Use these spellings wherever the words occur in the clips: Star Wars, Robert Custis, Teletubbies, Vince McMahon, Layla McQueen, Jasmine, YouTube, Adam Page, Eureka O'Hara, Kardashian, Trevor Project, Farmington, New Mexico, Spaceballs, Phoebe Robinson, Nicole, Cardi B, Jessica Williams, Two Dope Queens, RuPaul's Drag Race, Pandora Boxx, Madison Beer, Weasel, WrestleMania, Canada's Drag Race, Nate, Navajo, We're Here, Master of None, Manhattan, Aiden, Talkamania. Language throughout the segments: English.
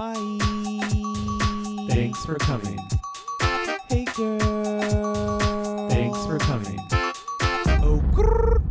Hi. Thanks for coming. Hey girl. Thanks for coming. Oh. Grrr.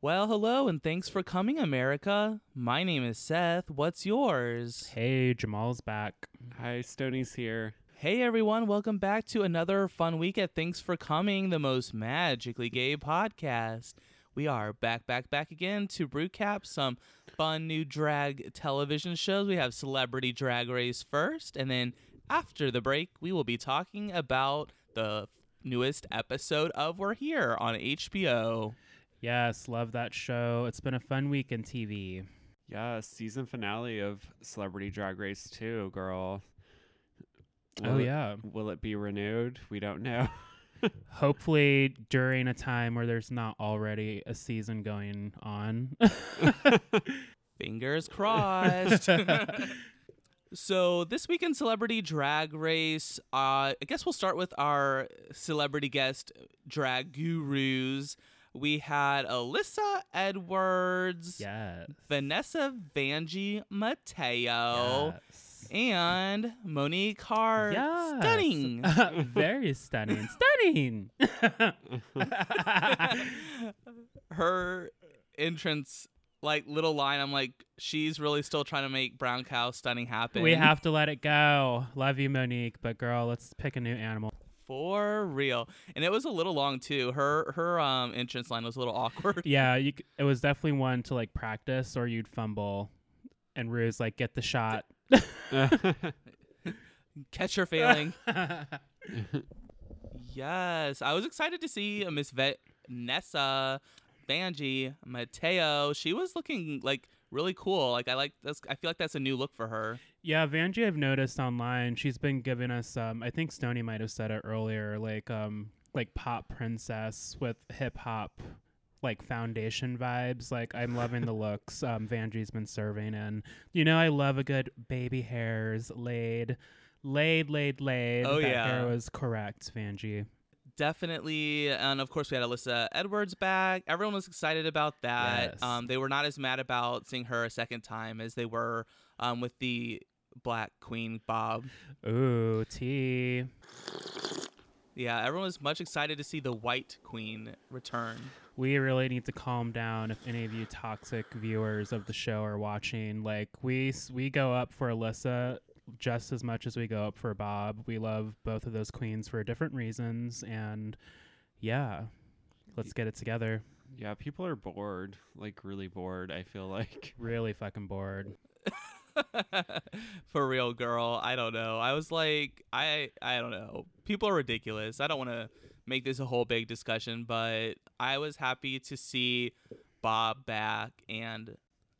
Well, hello and thanks for coming, America. My name is Seth. What's yours? Hey, Jamal's back. Hi, Stoney's here. Hey everyone, welcome back to another fun week at Thanks for Coming, the most magically gay podcast. We are back again to recap some fun new drag television shows. We have Celebrity Drag Race first, and then after the break, we will be talking about the newest episode of We're Here on HBO. Yes, love that show. It's been a fun week in TV. Yeah, season finale of Celebrity Drag Race 2, girl. Will it be renewed? We don't know. Hopefully during a time where there's not already a season going on. Fingers crossed. So this week in Celebrity Drag Race, I guess we'll start with our celebrity guest drag gurus. We had Alyssa Edwards. Yes. Vanessa Vanjie Mateo. Yes. And Monique Hart. Yes. Stunning. Very stunning. Stunning. Her entrance, like, little line, I'm like, she's really still trying to make brown cow stunning happen. We have to let it go. Love you, Monique, but girl, let's pick a new animal. For real. And it was a little long too. Her entrance line was a little awkward. Yeah, it was definitely one to like practice or you'd fumble. And Rue's like, get the shot. Catch her failing. Yes, I was excited to see Miss Vanessa Vanjie Mateo. She was looking like really cool. Like I feel like that's a new look for her. Yeah, Vanjie, I've noticed online, she's been giving us. I think Stoney might have said it earlier. Like pop princess with hip hop. Like foundation vibes. Like I'm loving the looks Vanjie's been serving, and you know I love a good baby hairs laid. Oh, that yeah, hair was correct, Vanjie. Definitely. And of course we had Alyssa Edwards back. Everyone was excited about that. Yes. They were not as mad about seeing her a second time as they were with the Black Queen Bob. Ooh, tea. Yeah, everyone was much excited to see the White Queen return. We really need to calm down if any of you toxic viewers of the show are watching. Like, we go up for Alyssa just as much as we go up for Bob. We love both of those queens for different reasons. And, yeah, let's get it together. Yeah, people are bored. Like, really bored, I feel like. Really fucking bored. For real, girl. I don't know. I was like, I don't know. People are ridiculous. I don't want to make this a whole big discussion, but I was happy to see Bob back, and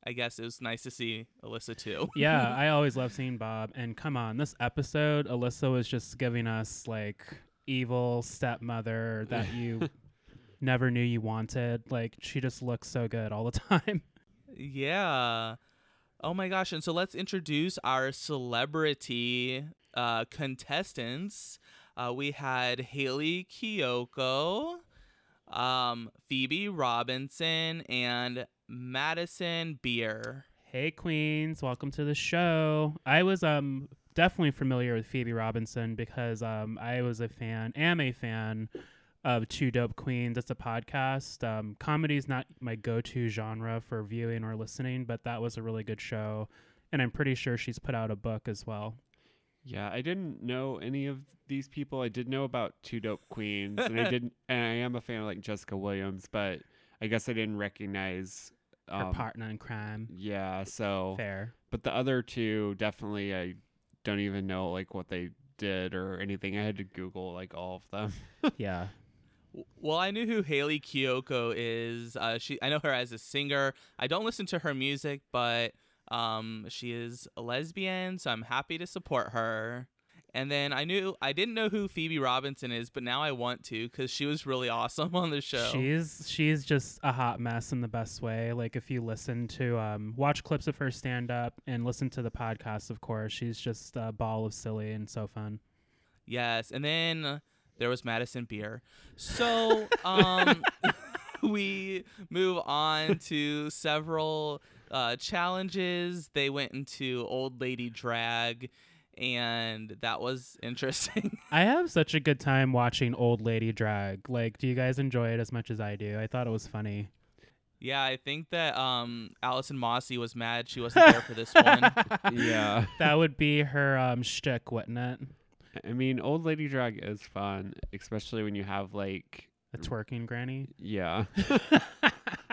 I guess it was nice to see Alyssa too. Yeah, I always love seeing Bob, and come on, this episode, Alyssa was just giving us like evil stepmother that you never knew you wanted. Like, she just looks so good all the time. Yeah. Oh my gosh. And so let's introduce our celebrity contestants. We had Haley Kiyoko, Phoebe Robinson, and Madison Beer. Hey, queens. Welcome to the show. I was definitely familiar with Phoebe Robinson because I was a fan of Two Dope Queens. That's a podcast. Comedy is not my go-to genre for viewing or listening, but that was a really good show, and I'm pretty sure she's put out a book as well. Yeah, I didn't know any of these people. I did know about Two Dope Queens, and I am a fan of like Jessica Williams, but I guess I didn't recognize her partner in crime. Yeah, so fair. But the other two, definitely, I don't even know like what they did or anything. I had to Google like all of them. Yeah. Well, I knew who Haley Kiyoko is. I know her as a singer. I don't listen to her music, but she is a lesbian, so I'm happy to support her. And then I didn't know who Phoebe Robinson is, but now I want to because she was really awesome on the show. She's just a hot mess in the best way. Like, if you listen to watch clips of her stand up and listen to the podcast, of course, she's just a ball of silly and so fun. Yes. And then there was Madison Beer. So we move on to several challenges. They went into old lady drag, and that was interesting. I have such a good time watching old lady drag. Like, do you guys enjoy it as much as I do? I thought it was funny. Yeah, I think that Allison Mossy was mad she wasn't there for this one. Yeah. That would be her shtick, wouldn't it? I mean, old lady drag is fun, especially when you have, like... a twerking granny? Yeah.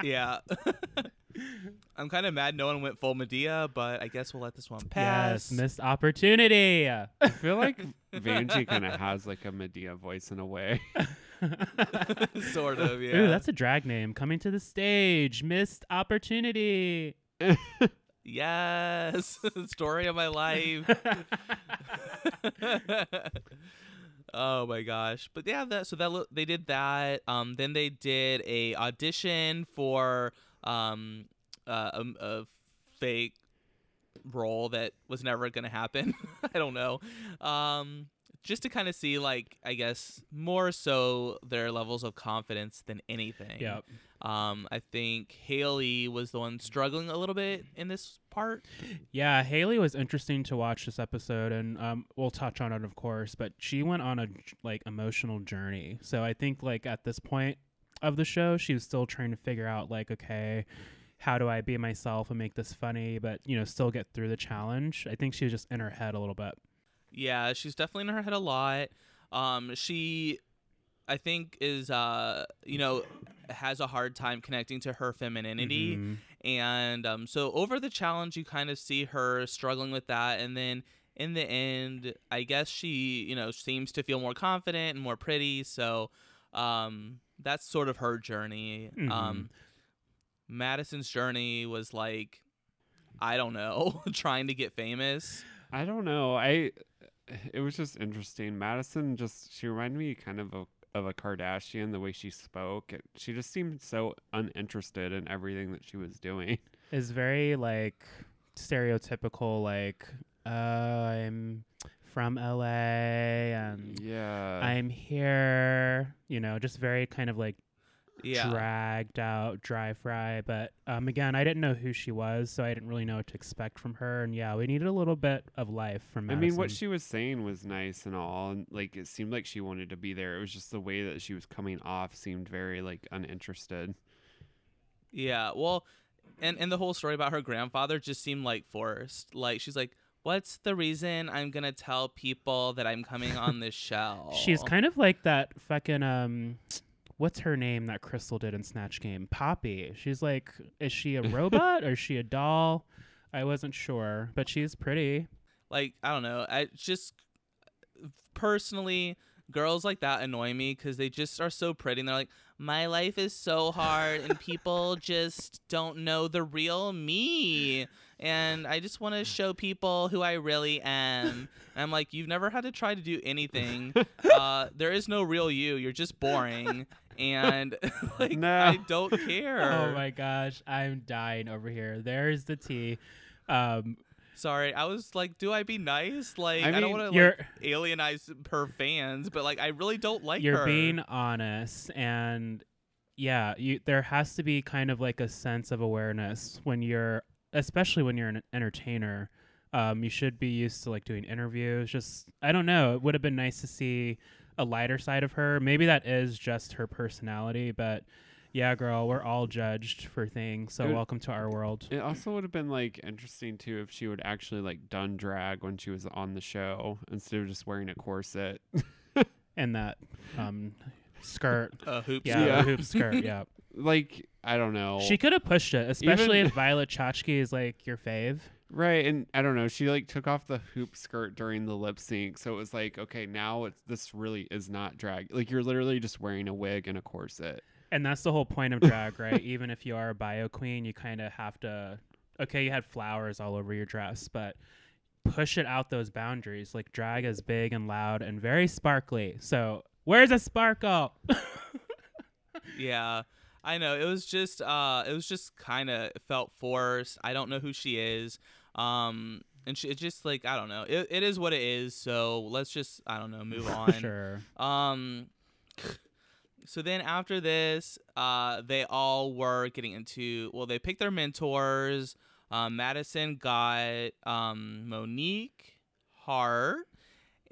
Yeah. I'm kind of mad no one went full Medea, but I guess we'll let this one pass. Yes, missed opportunity. I feel like Vanjie kind of has, like, a Medea voice in a way. Sort of, yeah. Ooh, that's a drag name. Coming to the stage, missed opportunity. Yes. Story of my life. Oh my gosh. But yeah, they did that. Then they did a audition for a fake role that was never going to happen. I don't know. Just to kind of see, like, I guess more so their levels of confidence than anything. Yep. I think Haley was the one struggling a little bit in this part. Yeah, Haley was interesting to watch this episode, and we'll touch on it, of course. But she went on a emotional journey. So I think, like, at this point of the show, she was still trying to figure out, like, okay, how do I be myself and make this funny, but still get through the challenge? I think she was just in her head a little bit. Yeah, she's definitely in her head a lot. She, I think, is, has a hard time connecting to her femininity. Mm-hmm. And so over the challenge, you kind of see her struggling with that. And then in the end, I guess she, seems to feel more confident and more pretty. So that's sort of her journey. Mm-hmm. Madison's journey was like, I don't know, trying to get famous. I don't know. It was just interesting. Madison she reminded me kind of of a Kardashian, the way she spoke. She just seemed so uninterested in everything that she was doing. It's very stereotypical, I'm from LA and yeah, I'm here, just very kind of dragged out, dry fry. But again, I didn't know who she was, so I didn't really know what to expect from her. And yeah, we needed a little bit of life from Madison. I mean, what she was saying was nice and all, and it seemed like she wanted to be there. It was just the way that she was coming off seemed very uninterested. Yeah, well, and the whole story about her grandfather just seemed forced. She's like, what's the reason I'm gonna tell people that I'm coming on this show? She's kind of like that fucking what's her name that Crystal did in Snatch Game? Poppy. She's like, is she a robot or is she a doll? I wasn't sure, but she's pretty. I don't know. I just personally, girls like that annoy me because they just are so pretty. And they're like, my life is so hard and people just don't know the real me. And I just want to show people who I really am. And I'm like, you've never had to try to do anything. There is no real you. You're just boring. And no. I don't care. Oh my gosh, I'm dying over here. There's the tea. Sorry, I was like, do I be nice? I don't want to alienize her fans, but I really don't like her. You're being honest, and yeah, there has to be kind of a sense of awareness when you're, especially when you're an entertainer. You should be used to doing interviews. Just, I don't know. It would have been nice to see a lighter side of her. Maybe that is just her personality, but yeah, girl, we're all judged for things, so welcome to our world. It also would have been interesting too if she would actually done drag when she was on the show instead of just wearing a corset and that skirt, a hoop skirt, yeah. I don't know, she could have pushed it, especially if Violet Chachki is your fave. Right, and I don't know, she took off the hoop skirt during the lip sync, so it was okay, now this really is not drag. You're literally just wearing a wig and a corset. And that's the whole point of drag, right? Even if you are a bio queen, you kind of have to, you had flowers all over your dress, but push it out those boundaries. Drag is big and loud and very sparkly, so where's a sparkle? Yeah. I know, it was just kind of felt forced. I don't know who she is, and she, it's just I don't know. It is what it is. So let's just move on. Sure. So then after this, they all were getting into, well, they picked their mentors. Madison got Monique Hart,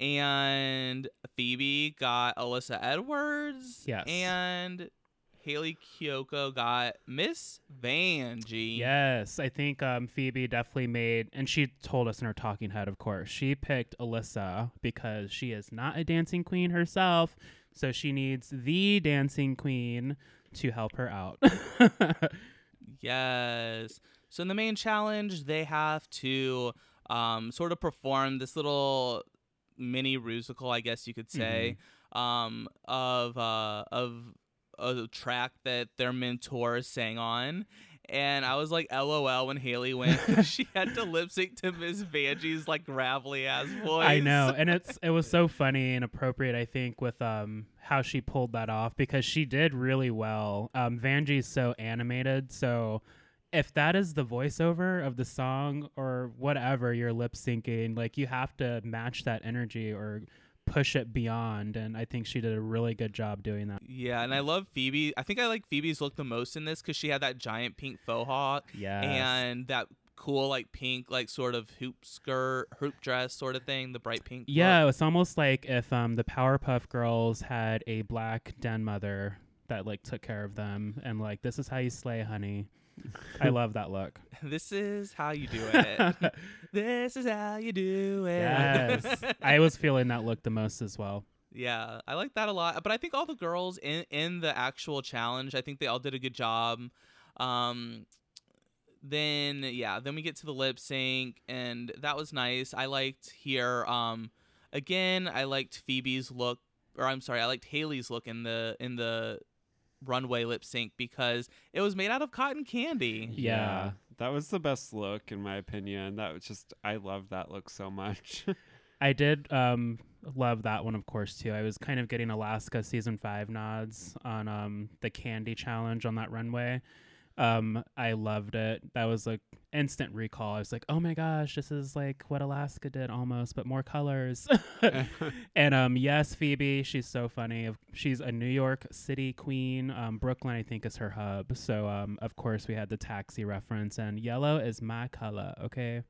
and Phoebe got Alyssa Edwards. Yes. And Haley Kiyoko got Miss Vanjie. Yes, I think Phoebe definitely made, and she told us in her talking head, of course, she picked Alyssa because she is not a dancing queen herself, so she needs the dancing queen to help her out. Yes. So in the main challenge, they have to sort of perform this little mini musical, I guess you could say, of a track that their mentor sang on. And I was like, LOL when Haley went. She had to lip sync to Miss Vanjie's like gravelly ass voice. I know. And it was so funny and appropriate, I think, with how she pulled that off, because she did really well. Vanjie's so animated, so if that is the voiceover of the song or whatever you're lip syncing, like you have to match that energy or push it beyond, and I think she did a really good job doing that. Yeah, and I love Phoebe. I think I like Phoebe's look the most in this because she had that giant pink faux hawk, and that cool like pink like sort of hoop dress sort of thing, the bright pink. Yeah, it's almost like if the Powerpuff Girls had a black den mother that like took care of them and like, this is how you slay, honey. I love that look. This is how you do it. This is how you do it. Yes. I was feeling that look the most as well. Yeah, I like that a lot. But I think all the girls in the actual challenge, I think they all did a good job. Then we get to the lip sync, and that was nice. I liked here. Again, I liked Haley's look in the runway lip sync because it was made out of cotton candy. Yeah, that was the best look in my opinion. That was just, I love that look so much. I did love that one, of course, too. I was kind of getting Alaska season 5 nods on the candy challenge on that runway. I loved it. That was like instant recall. I was like, oh my gosh, this is like what Alaska did almost, but more colors. And yes, Phoebe, she's so funny. She's a New York City queen. Brooklyn, I think, is her hub. So of course we had the taxi reference, and yellow is my color. Okay.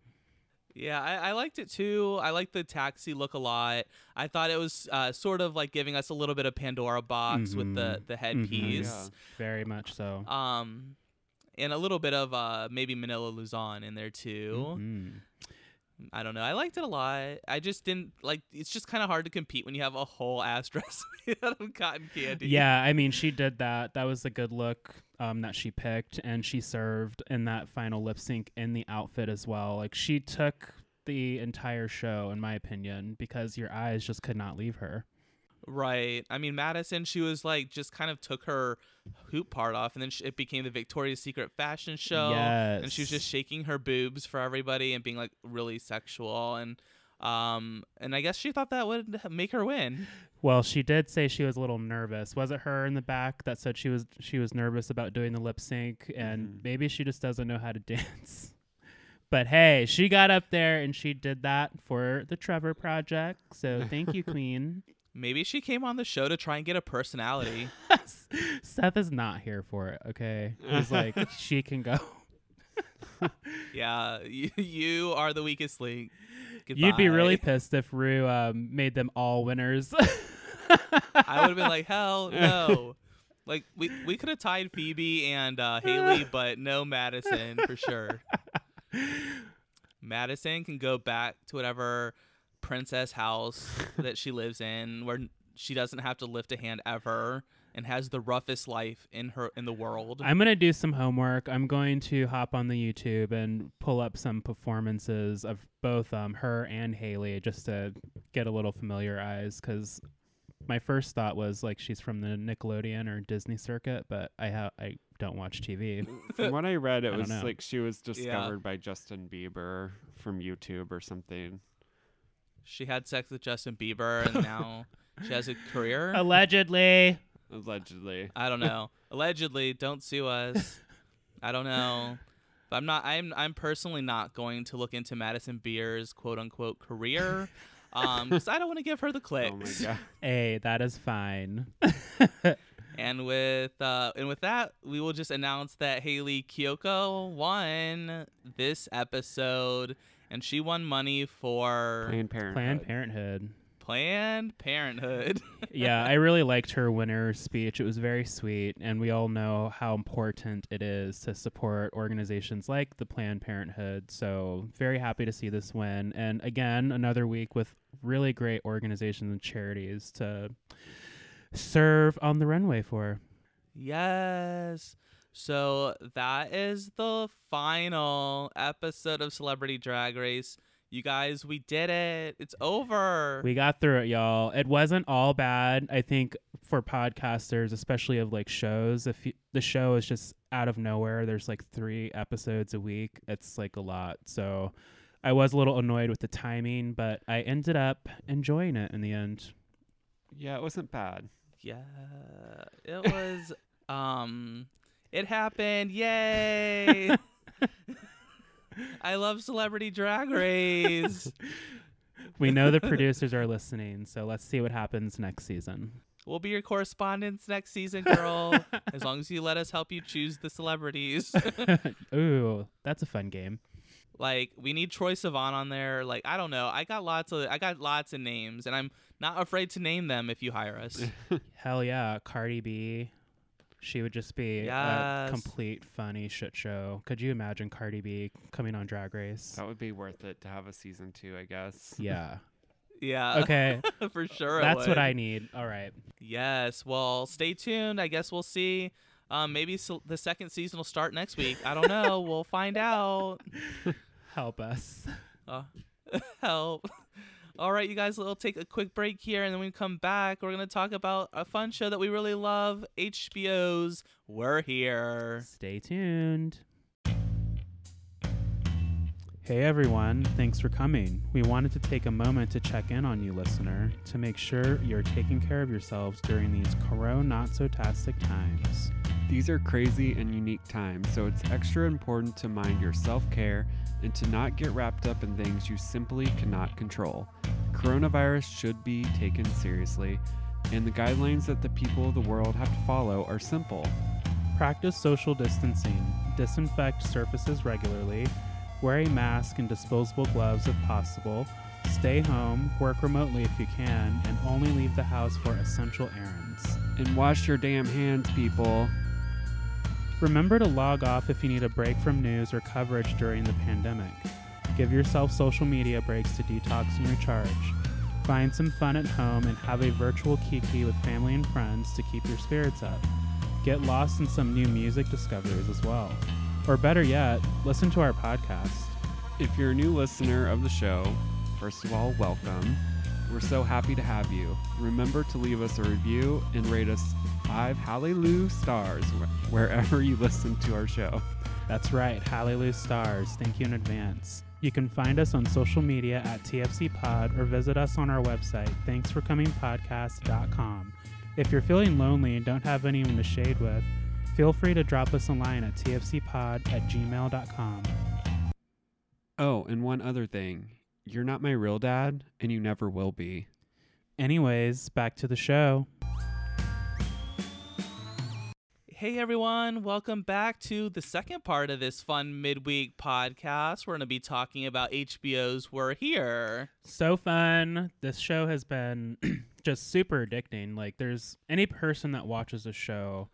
Yeah, I liked it too. I liked the taxi look a lot. I thought it was sort of like giving us a little bit of Pandora Boxx with the headpiece. Yeah. Very much so. And a little bit of maybe Manila Luzon in there too. Mm-hmm. I don't know. I liked it a lot. I just didn't like, it's just kind of hard to compete when you have a whole ass dress made out of cotton candy. Yeah, I mean, she did that. That was a good look that she picked, and she served in that final lip sync in the outfit as well. Like, she took the entire show, in my opinion, because your eyes just could not leave her. Right. I mean, Madison, she was like, just kind of took her hoop part off, and then it became the Victoria's Secret fashion show. Yes. And she was just shaking her boobs for everybody and being like really sexual. And I guess she thought that would make her win. Well, she did say she was a little nervous. Was it her in the back that said she was nervous about doing the lip sync, and maybe she just doesn't know how to dance? But hey, she got up there and she did that for the Trevor Project. So thank you, Queen. Maybe she came on the show to try and get a personality. Seth is not here for it, okay? He's like, she can go. Yeah, you are the weakest link. Goodbye. You'd be really pissed if Rue made them all winners. I would have been like, hell no. Like, we could have tied Phoebe and Haley, but no Madison for sure. Madison can go back to whatever princess house that she lives in, where she doesn't have to lift a hand ever and has the roughest life in the world. I'm going to do some homework. I'm going to hop on the YouTube and pull up some performances of both her and Haley just to get a little familiarized, because my first thought was like, she's from the Nickelodeon or Disney circuit, but I don't watch TV. From what I read, it was like she was discovered by Justin Bieber from YouTube or something. She had sex with Justin Bieber, and now she has a career? Allegedly. I don't know. Allegedly, don't sue us. I don't know. But I'm personally not going to look into Madison Beer's quote unquote career. Because I don't want to give her the clicks. Oh my God. Hey, that is fine. And with that, we will just announce that Haley Kiyoko won this episode, and she won money for Planned Parenthood. Yeah, I really liked her winner speech. It was very sweet, and we all know how important it is to support organizations like the Planned Parenthood. So very happy to see this win. And again, another week with really great organizations and charities to serve on the runway for. Yes. So that is the final episode of Celebrity Drag Race. You guys, we did it. It's over. We got through it, y'all. It wasn't all bad. I think for podcasters, especially of like shows, if the show is just out of nowhere, there's like 3 episodes a week. It's like a lot. So I was a little annoyed with the timing, but I ended up enjoying it in the end. Yeah, it wasn't bad. Yeah, it was. It happened. Yay. I love Celebrity Drag Race. We know the producers are listening, so let's see what happens next season. We'll be your correspondents next season, girl, as long as you let us help you choose the celebrities. Ooh, that's a fun game. Like, we need Troye Sivan on there. Like, I don't know. I got lots of names, and I'm not afraid to name them if you hire us. Hell yeah. Cardi B. She would just be a complete funny shit show. Could you imagine Cardi B coming on Drag Race? That would be worth it to have a season 2, I guess. Yeah. Yeah. Okay. For sure. That's what I need. All right. Yes. Well, stay tuned. I guess we'll see. Maybe the second season will start next week. I don't know. We'll find out. Help us. Help. All right, you guys, we'll take a quick break here, and then when we come back, we're going to talk about a fun show that we really love, HBO's We're Here. Stay tuned. Hey, everyone. Thanks for coming. We wanted to take a moment to check in on you, listener, to make sure you're taking care of yourselves during these corona-not-so-tastic times. These are crazy and unique times, so it's extra important to mind your self-care and to not get wrapped up in things you simply cannot control. Coronavirus should be taken seriously, and the guidelines that the people of the world have to follow are simple. Practice social distancing, disinfect surfaces regularly, wear a mask and disposable gloves if possible, stay home, work remotely if you can, and only leave the house for essential errands. And wash your damn hands, people. Remember to log off if you need a break from news or coverage during the pandemic. Give yourself social media breaks to detox and recharge. Find some fun at home and have a virtual kiki with family and friends to keep your spirits up. Get lost in some new music discoveries as well. Or better yet, listen to our podcast. If you're a new listener of the show, first of all, welcome. We're so happy to have you. Remember to leave us a review and rate us 5 Hallelujah stars wherever you listen to our show. That's right, Hallelujah stars. Thank you in advance. You can find us on social media at TFC Pod or visit us on our website, thanksforcomingpodcast.com. If you're feeling lonely and don't have anyone to shade with, feel free to drop us a line at tfcpod@gmail.com. Oh, and one other thing. You're not my real dad, and you never will be. Anyways, back to the show. Hey, everyone. Welcome back to the second part of this fun midweek podcast. We're going to be talking about HBO's We're Here. So fun. This show has been just super addicting. Like, there's any person that watches a show,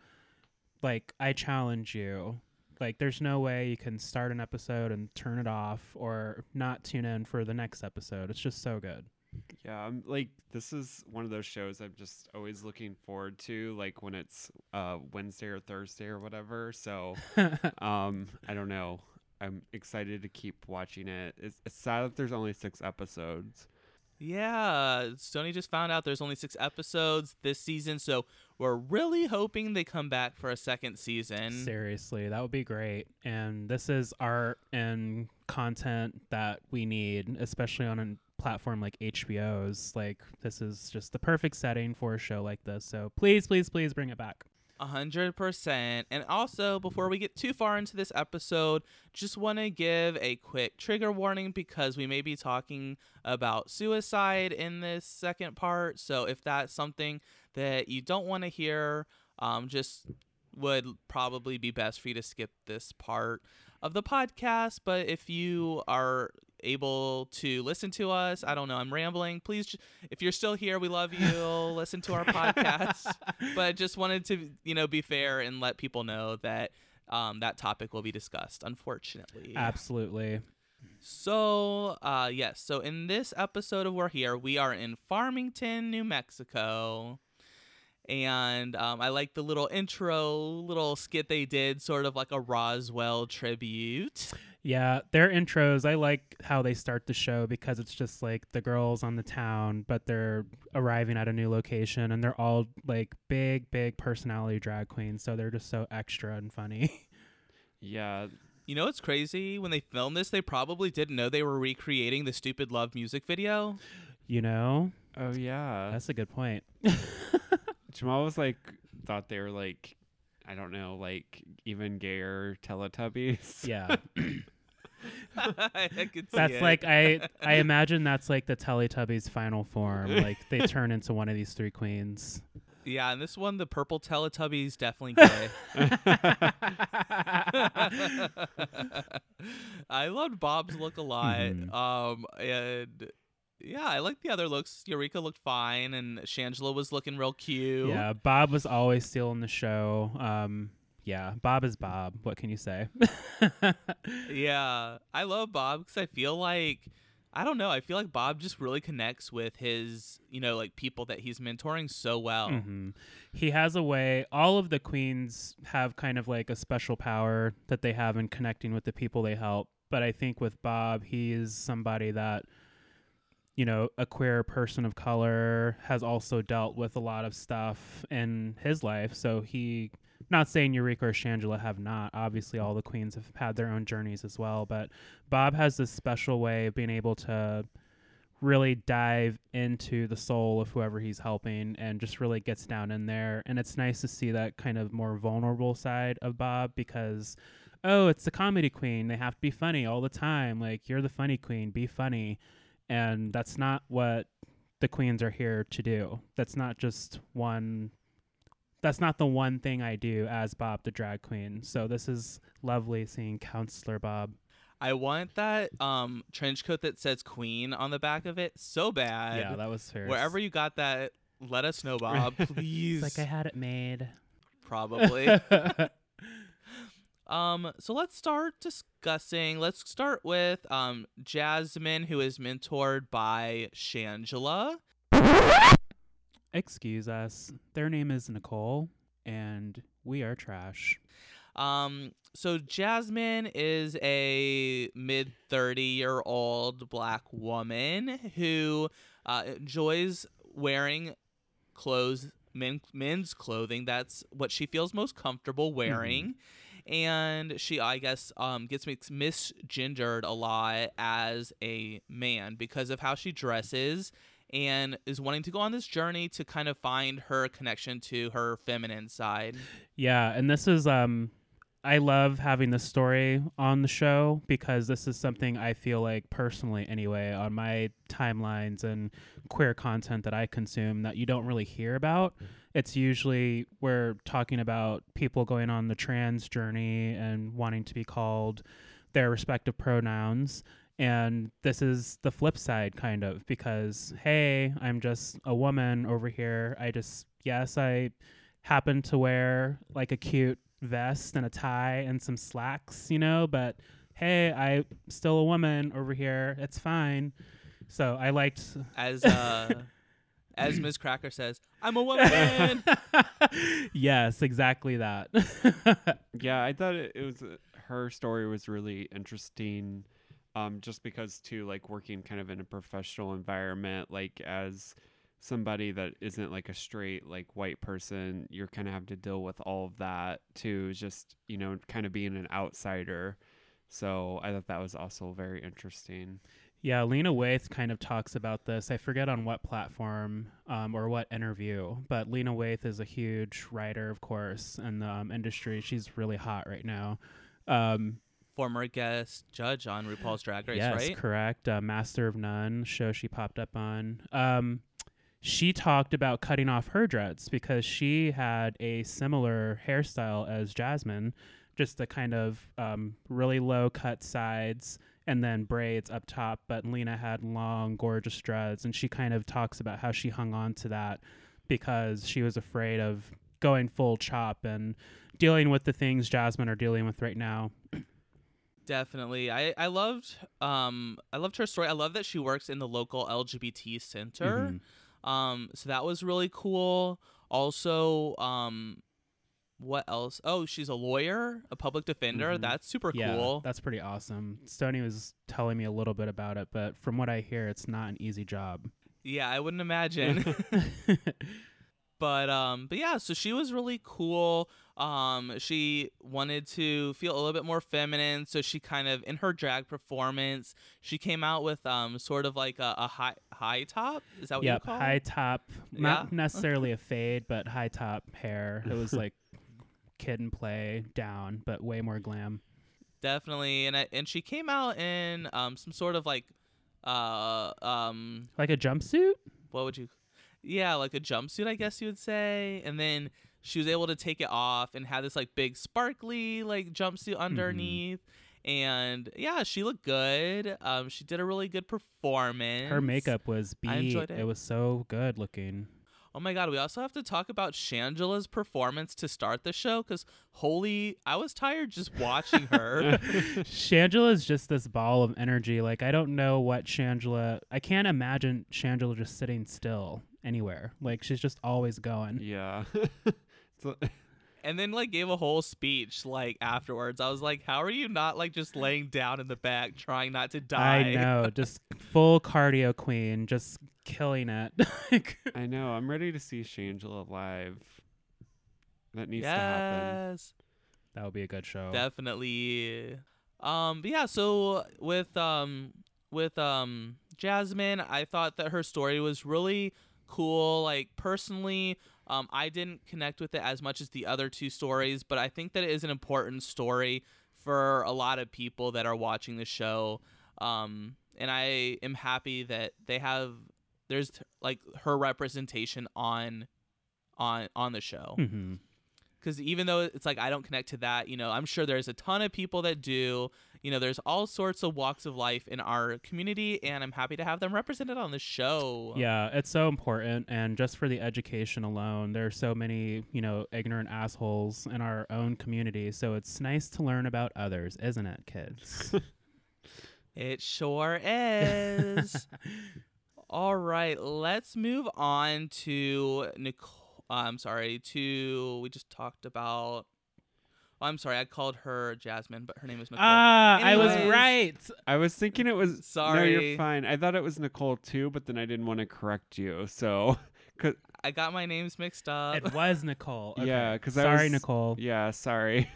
like, I challenge you. Like, there's no way you can start an episode and turn it off or not tune in for the next episode. It's just so good. Yeah, I'm like, this is one of those shows I'm just always looking forward to, like when it's Wednesday or Thursday or whatever. So I don't know. I'm excited to keep watching it. It's sad that there's only 6 episodes. Yeah, Sony just found out there's only 6 episodes this season, so we're really hoping they come back for a second season. Seriously, that would be great. And this is art and content that we need, especially on a platform like HBO's. Like, this is just the perfect setting for a show like this. So please, please, please bring it back. 100%. And also, before we get too far into this episode, just want to give a quick trigger warning because we may be talking about suicide in this second part. So if that's something that you don't want to hear, just would probably be best for you to skip this part of the podcast. But if you are able to listen to us, I don't know, I'm rambling. Please, if you're still here, we love you. Listen to our podcast. But just wanted to, you know, be fair and let people know that that topic will be discussed, unfortunately. Absolutely. So, yes. So in this episode of We're Here, we are in Farmington, New Mexico. And I like the little intro, little skit they did, sort of like a Roswell tribute. Yeah, their intros, I like how they start the show because it's just like the girls on the town, but they're arriving at a new location and they're all like big, big personality drag queens. So they're just so extra and funny. Yeah. You know what's crazy? When they filmed this, they probably didn't know they were recreating the Stupid Love music video. You know? Oh, yeah. That's a good point. Jamal was like, thought they were like, I don't know, like even gayer Teletubbies. Yeah. I could see that's it. Like, I imagine that's like the Teletubbies' final form. Like they turn into one of these three queens. Yeah, and this one, the purple Teletubbies, definitely gay. I loved Bob's look a lot. Mm-hmm. And yeah, I like the other looks. Eureka looked fine, and Shangela was looking real cute. Yeah, Bob was always stealing the show. Yeah, Bob is Bob. What can you say? Yeah, I love Bob because I feel like, I don't know, I feel like Bob just really connects with his, you know, like people that he's mentoring so well. Mm-hmm. He has a way, all of the queens have kind of like a special power that they have in connecting with the people they help. But I think with Bob, he is somebody that, you know, a queer person of color has also dealt with a lot of stuff in his life. So he, not saying Eureka or Shangela have not, obviously all the queens have had their own journeys as well, but Bob has this special way of being able to really dive into the soul of whoever he's helping and just really gets down in there. And it's nice to see that kind of more vulnerable side of Bob because, oh, it's the comedy queen. They have to be funny all the time. Like, you're the funny queen, be funny. And that's not what the queens are here to do. That's not just one. That's not the one thing I do as Bob the drag queen. So this is lovely seeing Counselor Bob. I want that trench coat that says queen on the back of it so bad. Yeah, that was fair. Wherever you got that, let us know, Bob, please. It's like I had it made. Probably. So let's start discussing. Let's start with Jasmine, who is mentored by Shangela. Excuse us. Their name is Nicole, and we are trash. So Jasmine is a mid-30-year-old Black woman who enjoys wearing clothes, men's clothing. That's what she feels most comfortable wearing. Mm-hmm. And she, I guess, gets misgendered a lot as a man because of how she dresses and is wanting to go on this journey to kind of find her connection to her feminine side. Yeah, and this is, I love having this story on the show because this is something I feel like personally anyway on my timelines and queer content that I consume that you don't really hear about. It's usually we're talking about people going on the trans journey and wanting to be called their respective pronouns. And this is the flip side kind of because, hey, I'm just a woman over here. I just, yes, I happen to wear like a cute vest and a tie and some slacks, you know, but hey, I'm still a woman over here. It's fine. So I liked... As Ms. Cracker says, I'm a woman. Yes, exactly that. Yeah, I thought it was her story was really interesting, just because too, like working kind of in a professional environment, like as somebody that isn't like a straight like white person, you're kind of have to deal with all of that too. Just, you know, kind of being an outsider. So I thought that was also very interesting. Yeah, Lena Waithe kind of talks about this. I forget on what platform or what interview, but Lena Waithe is a huge writer, of course, in the industry. She's really hot right now. Former guest judge on RuPaul's Drag Race, yes, right? Yes, correct. Master of None show she popped up on. she talked about cutting off her dreads because she had a similar hairstyle as Jasmine, just the kind of really low cut sides and then braids up top. But Lena had long, gorgeous dreads, and she kind of talks about how she hung on to that because she was afraid of going full chop and dealing with the things Jasmine are dealing with right now. Definitely. I loved her story. I love that she works in the local LGBT center. Mm-hmm. So that was really cool. Also, what else? Oh, she's a lawyer, a public defender. Mm-hmm. That's super cool. That's pretty awesome. Stoney was telling me a little bit about it, but from what I hear, it's not an easy job. Yeah, I wouldn't imagine. But yeah, so she was really cool. She wanted to feel a little bit more feminine, so she kind of, in her drag performance, she came out with sort of like a high top. Is that what you call it? High top. Not necessarily a fade, but high top hair. It was like kid and play down, but way more glam. Definitely, and she came out in some sort of like a jumpsuit. What would you? Yeah, like a jumpsuit, I guess you would say. And then she was able to take it off and had this like big sparkly like jumpsuit underneath. Mm-hmm. And yeah, she looked good. She did a really good performance. Her makeup was beat. I enjoyed it. It was so good looking. Oh my God. We also have to talk about Shangela's performance to start the show because holy, I was tired just watching her. Shangela is just this ball of energy. Like, I don't know what Shangela, I can't imagine Shangela just sitting still anywhere. Like, she's just always going. Yeah. And then like gave a whole speech like afterwards. I was like, how are you not like just laying down in the back trying not to die? I know. Just full cardio queen, just killing it. I know. I'm ready to see Shangela live. That needs to happen. That would be a good show. Definitely. But yeah, so with Jasmine, I thought that her story was really cool. Like, personally, I didn't connect with it as much as the other two stories, but I think that it is an important story for a lot of people that are watching the show. And I am happy that there's like her representation on the show. Mm-hmm. Because even though it's like I don't connect to that, you know, I'm sure there's a ton of people that do. You know, there's all sorts of walks of life in our community, and I'm happy to have them represented on the show. Yeah, it's so important. And just for the education alone, there are so many, you know, ignorant assholes in our own community. So it's nice to learn about others, isn't it, kids? It sure is. All right, let's move on to Nicole. I called her Jasmine, but her name is Nicole. Anyways. I was right. I was thinking it was... Sorry. No, you're fine. I thought it was Nicole, too, but then I didn't want to correct you, so... I got my names mixed up. It was Nicole. Okay. Yeah, because I was... Sorry, Nicole. Yeah, sorry.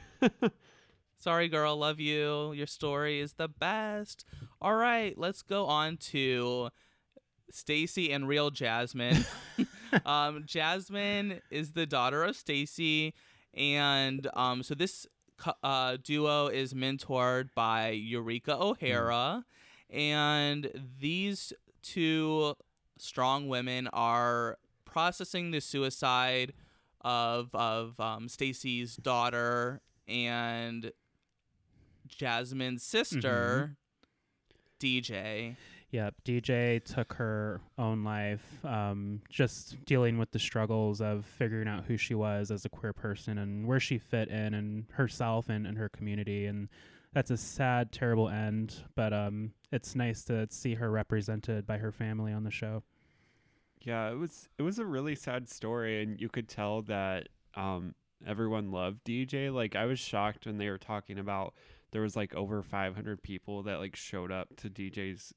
Sorry, girl. Love you. Your story is the best. All right, let's go on to Stacy and real Jasmine. Jasmine is the daughter of Stacy, and so this duo is mentored by Eureka O'Hara, and these two strong women are processing the suicide of Stacy's daughter and Jasmine's sister, mm-hmm. DJ. Yep, DJ took her own life, just dealing with the struggles of figuring out who she was as a queer person and where she fit in and herself and in her community. And that's a sad, terrible end, but it's nice to see her represented by her family on the show. Yeah, it was a really sad story, and you could tell that everyone loved DJ. Like, I was shocked when they were talking about there was like over 500 people that like showed up to DJ's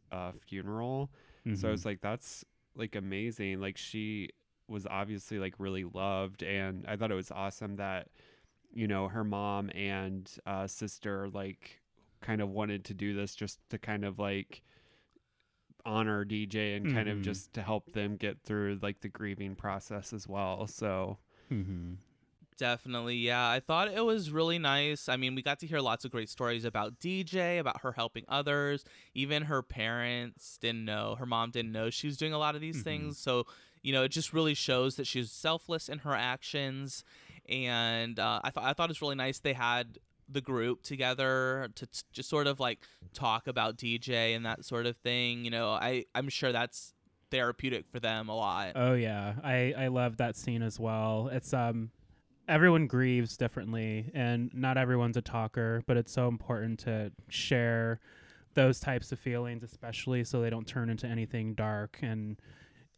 funeral. Mm-hmm. So I was like, that's like amazing. Like, she was obviously like really loved, and I thought it was awesome that, you know, her mom and sister like kind of wanted to do this just to kind of like honor DJ and mm-hmm. kind of just to help them get through like the grieving process as well. So mm-hmm. Definitely, yeah. I thought it was really nice. I mean, we got to hear lots of great stories about DJ, about her helping others. Even her parents didn't know. Her mom didn't know she was doing a lot of these mm-hmm. things. So You know, it just really shows that she's selfless in her actions. And I thought it was really nice they had the group together to just sort of like talk about DJ and that sort of thing. You know, I'm sure that's therapeutic for them a lot. Oh yeah, I love that scene as well. It's everyone grieves differently and not everyone's a talker, but it's so important to share those types of feelings, especially so they don't turn into anything dark and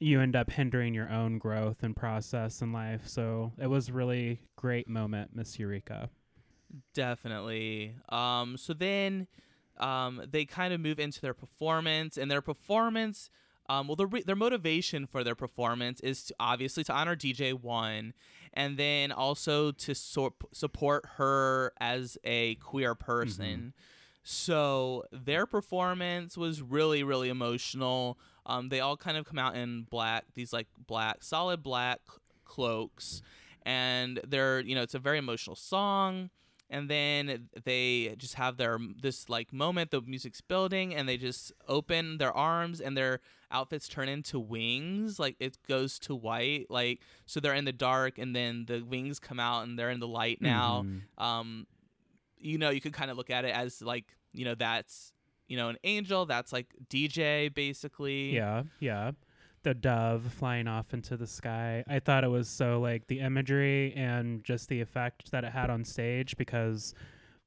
you end up hindering your own growth and process in life. So it was really great moment, Miss Eureka. Definitely. So then they kind of move into their performance, and their performance, their motivation for their performance is to obviously to honor DJ1, and then also to support her as a queer person. Mm-hmm. So their performance was really, really emotional. They all kind of come out in black, these like black, solid black cloaks, and they're, you know, it's a very emotional song. And then they just have this like moment, the music's building, and they just open their arms and their outfits turn into wings. Like it goes to white. Like, so they're in the dark and then the wings come out and they're in the light now. Mm-hmm. You know, you could kind of look at it as like, you know, that's, you know, an angel. That's like DJ basically. Yeah. Yeah. The dove flying off into the sky. I thought it was so like the imagery and just the effect that it had on stage, because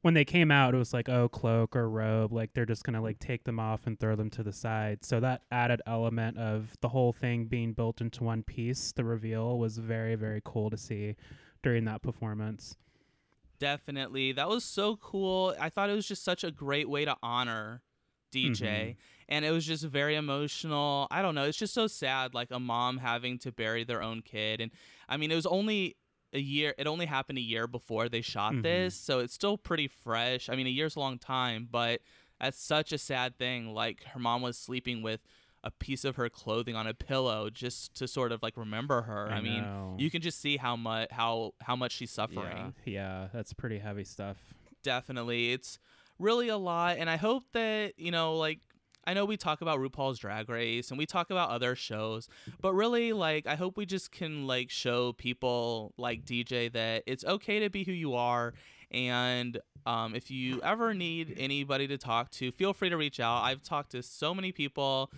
when they came out, it was like, oh, cloak or robe, like they're just going to like take them off and throw them to the side. So that added element of the whole thing being built into one piece, the reveal, was very, very cool to see during that performance. Definitely. That was so cool. I thought it was just such a great way to honor DJ. Mm-hmm. And it was just very emotional. I don't know. It's just so sad, like a mom having to bury their own kid. And I mean, it was only a year. It only happened a year before they shot mm-hmm. this. So it's still pretty fresh. I mean, a year's a long time, but that's such a sad thing. Like her mom was sleeping with a piece of her clothing on a pillow just to sort of like remember her. I mean, know. You can just see how much she's suffering. Yeah, that's pretty heavy stuff. Definitely. It's really a lot. And I hope that, you know, like, I know we talk about RuPaul's Drag Race and we talk about other shows, but really, like, I hope we just can like show people like DJ that it's okay to be who you are. And if you ever need anybody to talk to, feel free to reach out. I've talked to so many people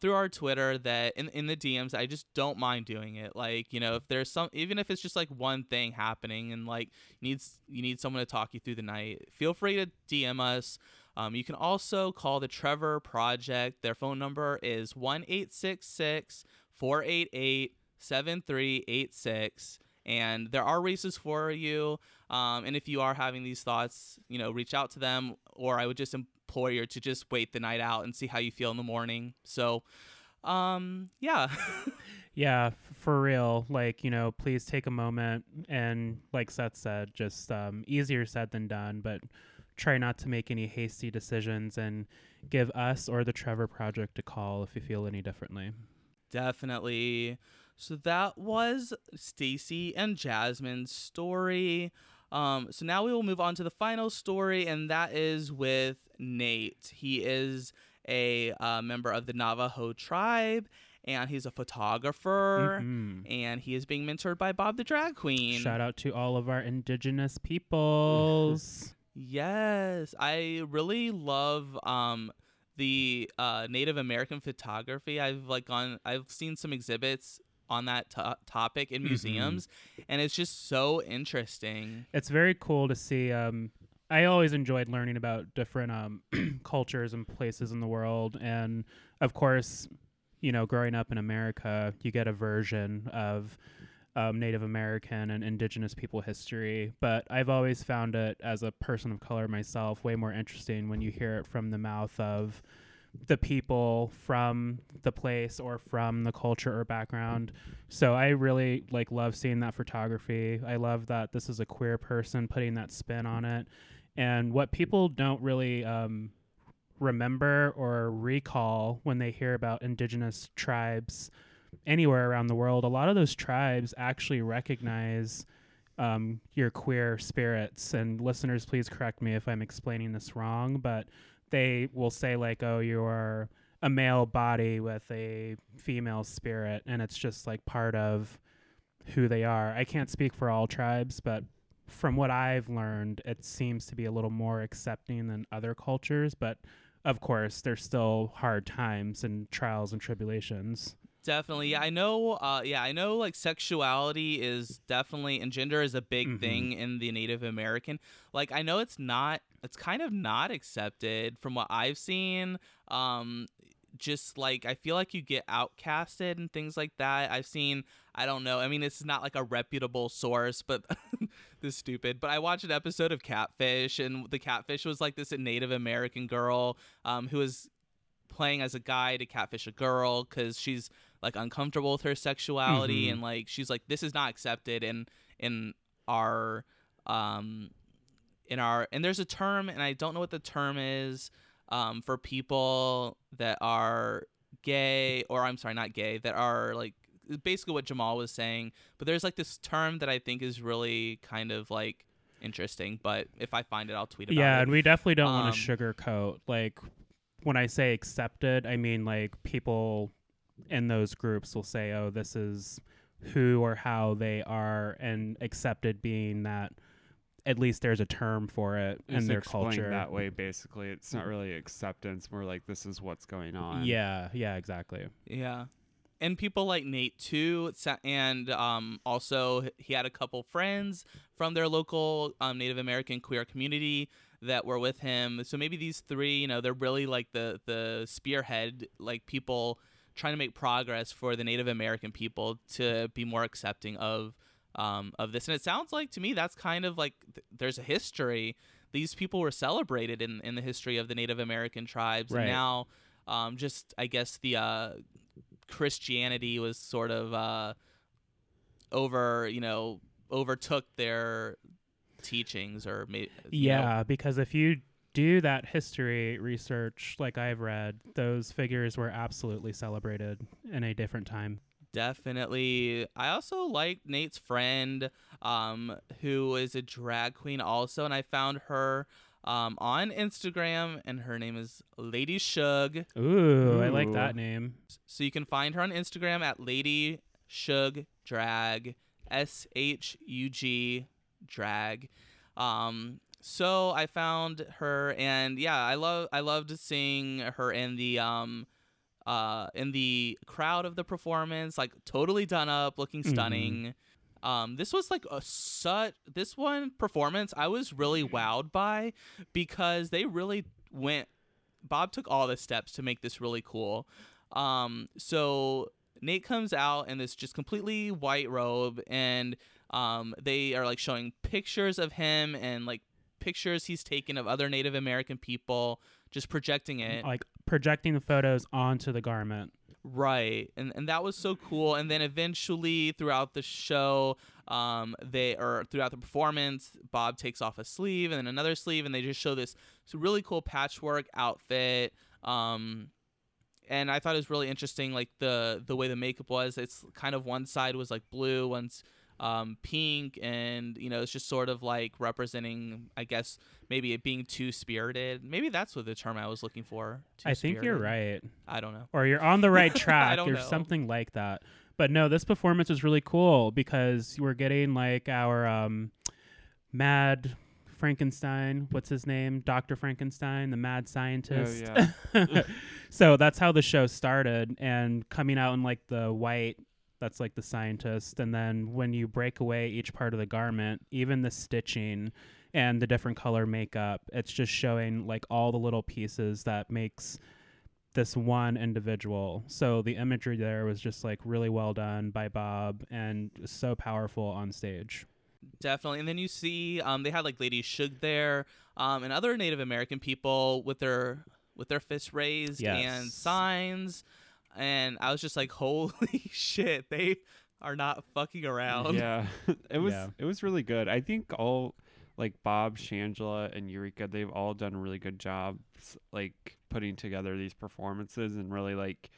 through our Twitter that in the DMs, I just don't mind doing it. Like, you know, if there's even if it's just like one thing happening and like you need someone to talk you through the night, feel free to DM us. You can also call the Trevor Project. Their phone number is 1-866-488-7386. And there are races for you. And if you are having these thoughts, you know, reach out to them, or I would just implore you to just wait the night out and see how you feel in the morning. So, yeah. Yeah, for real. Like, you know, please take a moment. And like Seth said, just easier said than done. But try not to make any hasty decisions, and give us or the Trevor Project a call if you feel any differently. Definitely. So that was Stacy and Jasmine's story. So now we will move on to the final story, and that is with Nate. He is a member of the Navajo tribe, and he's a photographer, mm-hmm. and he is being mentored by Bob the Drag Queen. Shout out to all of our indigenous peoples. Yes, I really love the Native American photography. I've seen some exhibits on that topic in museums, mm-hmm. and it's just so interesting. It's very cool to see. I always enjoyed learning about different cultures and places in the world, and of course, you know, growing up in America, you get a version of Native American and indigenous people history, but I've always found it, as a person of color myself, way more interesting when you hear it from the mouth of the people from the place or from the culture or background. So I really like love seeing that photography. I love that this is a queer person putting that spin on it. And what people don't really remember or recall when they hear about indigenous tribes anywhere around the world, a lot of those tribes actually recognize your queer spirits. And listeners, please correct me if I'm explaining this wrong, but they will say like, oh, you are a male body with a female spirit, and it's just like part of who they are. I can't speak for all tribes, but from what I've learned, it seems to be a little more accepting than other cultures. But of course, there's still hard times and trials and tribulations. Definitely. I know like sexuality is definitely, and gender is a big thing in the Native American. Like, I know it's kind of not accepted from what I've seen. Just like, I feel like you get outcasted and things like that. I've seen, I don't know. I mean, it's not like a reputable source, but this is stupid. But I watched an episode of Catfish, and the catfish was like this Native American girl who was playing as a guy to catfish a girl because she's like uncomfortable with her sexuality, and like she's like, this is not accepted in our and there's a term, and I don't know what the term is for people that are gay, or I'm sorry, not gay, that are like basically what Jamal was saying, but there's like this term that I think is really kind of like interesting, but if I find it, I'll tweet about it. Yeah, and we definitely don't want to sugarcoat. Like, when I say accepted, I mean like people in those groups will say, oh, this is who or how they are, and accepted being that at least there's a term for it in their culture. That way, basically, it's not really acceptance, more like this is what's going on. Yeah, exactly. Yeah. And people like Nate, too, and also he had a couple friends from their local Native American queer community that were with him. So maybe these three, you know, they're really like the spearhead, like people trying to make progress for the Native American people to be more accepting of this. And it sounds like to me that's kind of like there's a history. These people were celebrated in the history of the Native American tribes. Right. And now just I guess the Christianity was sort of overtook their teachings, or maybe because if you do that history research, like I've read, those figures were absolutely celebrated in a different time. Definitely. I also like Nate's friend who is a drag queen also, and I found her on Instagram, and her name is Lady Shug. Ooh, I like that name. So you can find her on Instagram at Lady Shug Drag, SHUG Drag. So I found her, and yeah, I loved seeing her in the crowd of the performance, like totally done up, looking stunning. This was like this one performance I was really wowed by, because they really Bob took all the steps to make this really cool. So Nate comes out in this just completely white robe, and they are like showing pictures of him and like pictures he's taken of other Native American people, just projecting it. Like projecting the photos onto the garment. Right. And that was so cool. And then eventually throughout the show, throughout the performance, Bob takes off a sleeve and then another sleeve, and they just show this really cool patchwork outfit. And I thought it was really interesting, like the way the makeup was. It's kind of one side was like blue, one's pink, and you know, it's just sort of like representing, I guess, maybe it being too spirited. Maybe that's what the term I was looking for. I think you're right. I don't know. Or you're on the right track. There's something like that. But no, this performance was really cool because we're getting like our mad Frankenstein. What's his name? Dr. Frankenstein, the mad scientist. Oh, yeah. So that's how the show started, and coming out in like the white, that's like the scientist. And then when you break away each part of the garment, even the stitching and the different color makeup, it's just showing like all the little pieces that makes this one individual. So the imagery there was just like really well done by Bob and so powerful on stage. Definitely. And then you see they had like Lady Shug there and other Native American people with their fists raised. Yes. And signs. And I was just like, holy shit, they are not fucking around. Yeah, it was really good. I think all, like Bob, Shangela, and Eureka, they've all done really good jobs, like putting together these performances and really like,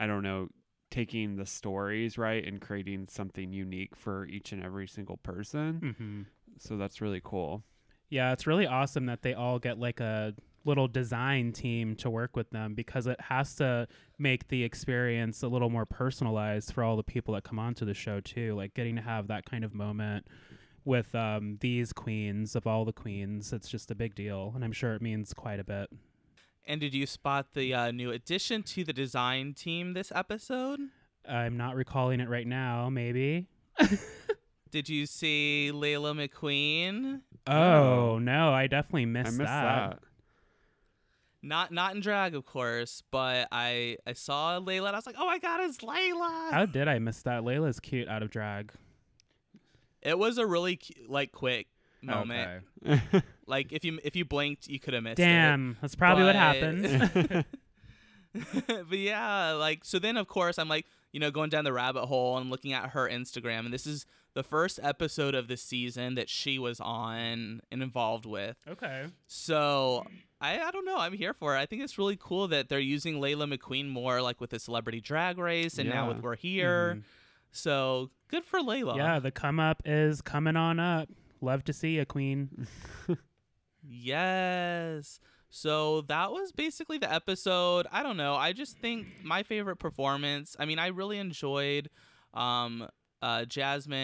I don't know, taking the stories, right, and creating something unique for each and every single person. So that's really cool. Yeah, it's really awesome that they all get like a little design team to work with them, because it has to make the experience a little more personalized for all the people that come onto the show too. Like getting to have that kind of moment with these queens, of all the queens, it's just a big deal, and I'm sure it means quite a bit. And did you spot the new addition to the design team this episode? I'm not recalling it right now, maybe. Did you see Layla McQueen? Oh, no, I definitely missed that. Not in drag, of course, but I saw Layla and I was like, oh my God, it's Layla. How did I miss that? Layla's cute out of drag. It was a really quick moment. Okay. Like if you blinked, you could have missed it. Damn, that's probably what happened. But yeah, like, so then of course I'm like, you know, going down the rabbit hole and looking at her Instagram, and this is the first episode of the season that she was on and involved with. Okay. So I don't know. I'm here for it. I think it's really cool that they're using Layla McQueen more, like with the Celebrity Drag Race, and now with We're Here. Mm. So good for Layla. Yeah, the come up is coming on up. Love to see you, Queen. Yes. So that was basically the episode. I don't know. I just think my favorite performance, I mean, I really enjoyed Jasmine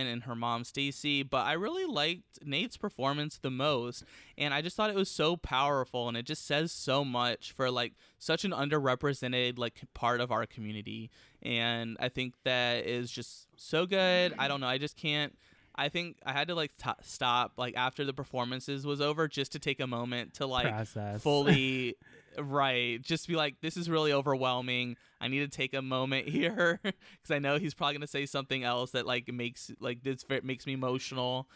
and her mom, Stacy, but I really liked Nate's performance the most. And I just thought it was so powerful, and it just says so much for like such an underrepresented like part of our community. And I think that is just so good. I don't know. I just can't. I think I had to like stop like after the performances was over just to take a moment to like process. Fully right. Just be like, this is really overwhelming. I need to take a moment here because I know he's probably going to say something else that like makes like this makes me emotional.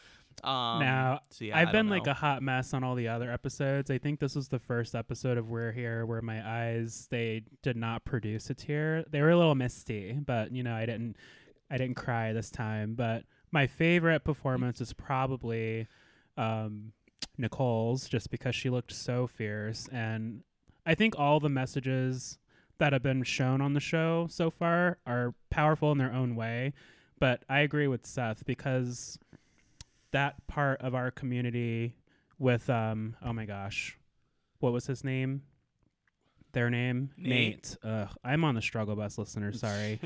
Now, so yeah, I've been like a hot mess on all the other episodes. I think this was the first episode of We're Here where my eyes, they did not produce a tear. They were a little misty, but you know, I didn't cry this time, but my favorite performance is probably Nicole's, just because she looked so fierce. And I think all the messages that have been shown on the show so far are powerful in their own way. But I agree with Seth, because that part of our community with, oh my gosh, what was his name? Their name? Nate. Ugh, I'm on the struggle bus, listener. Sorry.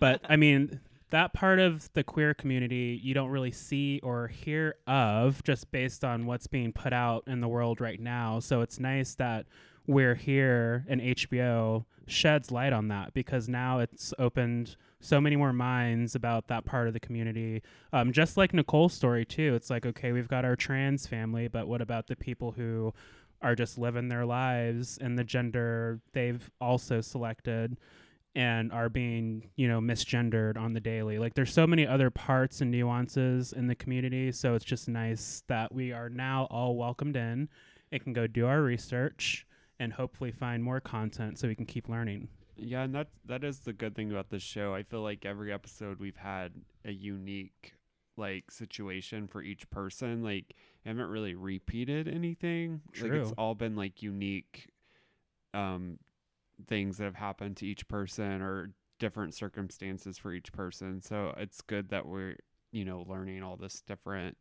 But I mean, that part of the queer community you don't really see or hear of just based on what's being put out in the world right now. So it's nice that We're Here and HBO sheds light on that, because now it's opened so many more minds about that part of the community. Just like Nicole's story too. It's like, okay, we've got our trans family, but what about the people who are just living their lives and the gender they've also selected and are being, you know, misgendered on the daily? Like, there's so many other parts and nuances in the community. So it's just nice that we are now all welcomed in and can go do our research and hopefully find more content so we can keep learning. Yeah, and that is the good thing about this show. I feel like every episode we've had a unique, like, situation for each person. Like, I haven't really repeated anything. True. Like, it's all been, like, unique things that have happened to each person or different circumstances for each person. So it's good that we're, you know, learning all this different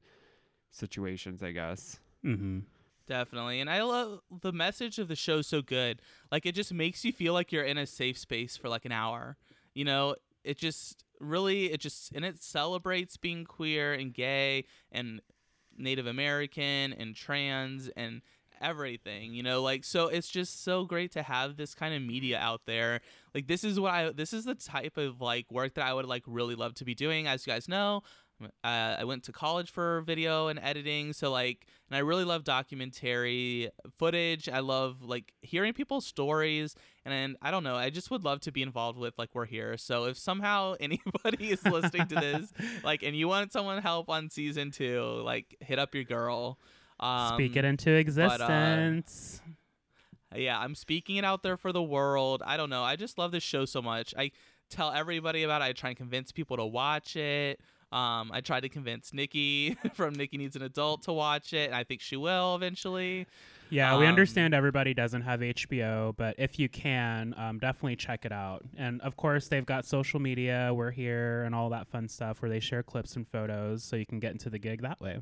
situations, I guess. Mm-hmm. Definitely. And I love the message of the show. So good. Like, it just makes you feel like you're in a safe space for like an hour, you know. It just really, and it celebrates being queer and gay and Native American and trans and everything, you know, like, so it's just so great to have this kind of media out there. Like, this is the type of like work that I would like really love to be doing. As you guys know, I went to college for video and editing, so like, and I really love documentary footage. I love like hearing people's stories, and I don't know, I just would love to be involved with like We're Here. So if somehow anybody is listening to this, like, and you want someone help on season 2, like, hit up your girl. Speak it into existence. But, yeah, I'm speaking it out there for the world. I don't know. I just love this show so much. I tell everybody about it. I try and convince people to watch it. I tried to convince Nikki from Nikki Needs an Adult to watch it, and I think she will eventually. Yeah, we understand everybody doesn't have HBO, but if you can, definitely check it out. And of course, they've got social media, We're Here, and all that fun stuff where they share clips and photos, so you can get into the gig that way.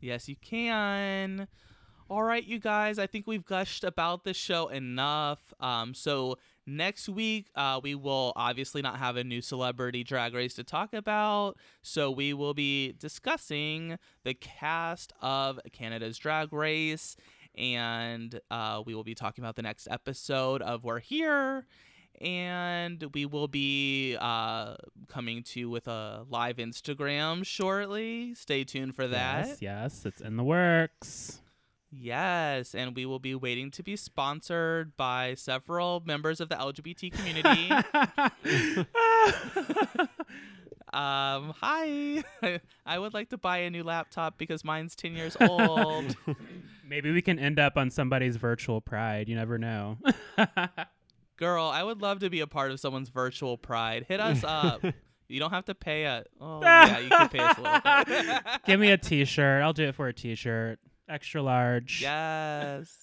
Yes, you can. All right, you guys, I think we've gushed about this show enough. So next week, we will obviously not have a new Celebrity Drag Race to talk about. So we will be discussing the cast of Canada's Drag Race. And we will be talking about the next episode of We're Here. And we will be coming to you with a live Instagram shortly. Stay tuned for that. Yes, it's in the works. Yes, and we will be waiting to be sponsored by several members of the LGBT community. Hi, I would like to buy a new laptop because mine's 10 years old. Maybe we can end up on somebody's virtual pride. You never know. Girl, I would love to be a part of someone's virtual pride. Hit us up. You don't have to pay a... Oh, yeah, you can pay us a little bit. Give me a T-shirt. I'll do it for a T-shirt. Extra large. Yes.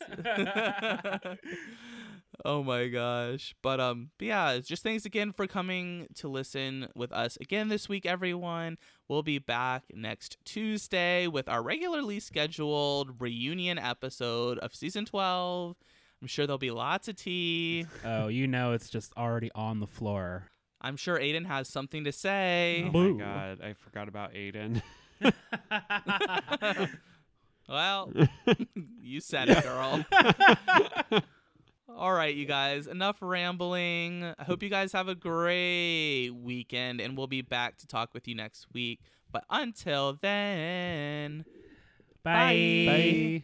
Oh my gosh. But yeah, just thanks again for coming to listen with us again this week, everyone. We'll be back next Tuesday with our regularly scheduled reunion episode of season 12. I'm sure there'll be lots of tea. Oh, you know, it's just already on the floor. I'm sure Aiden has something to say. Oh my God, I forgot about Aiden. Well, you said it, girl. All right, you guys, enough rambling. I hope you guys have a great weekend, and we'll be back to talk with you next week. But until then, bye. Bye.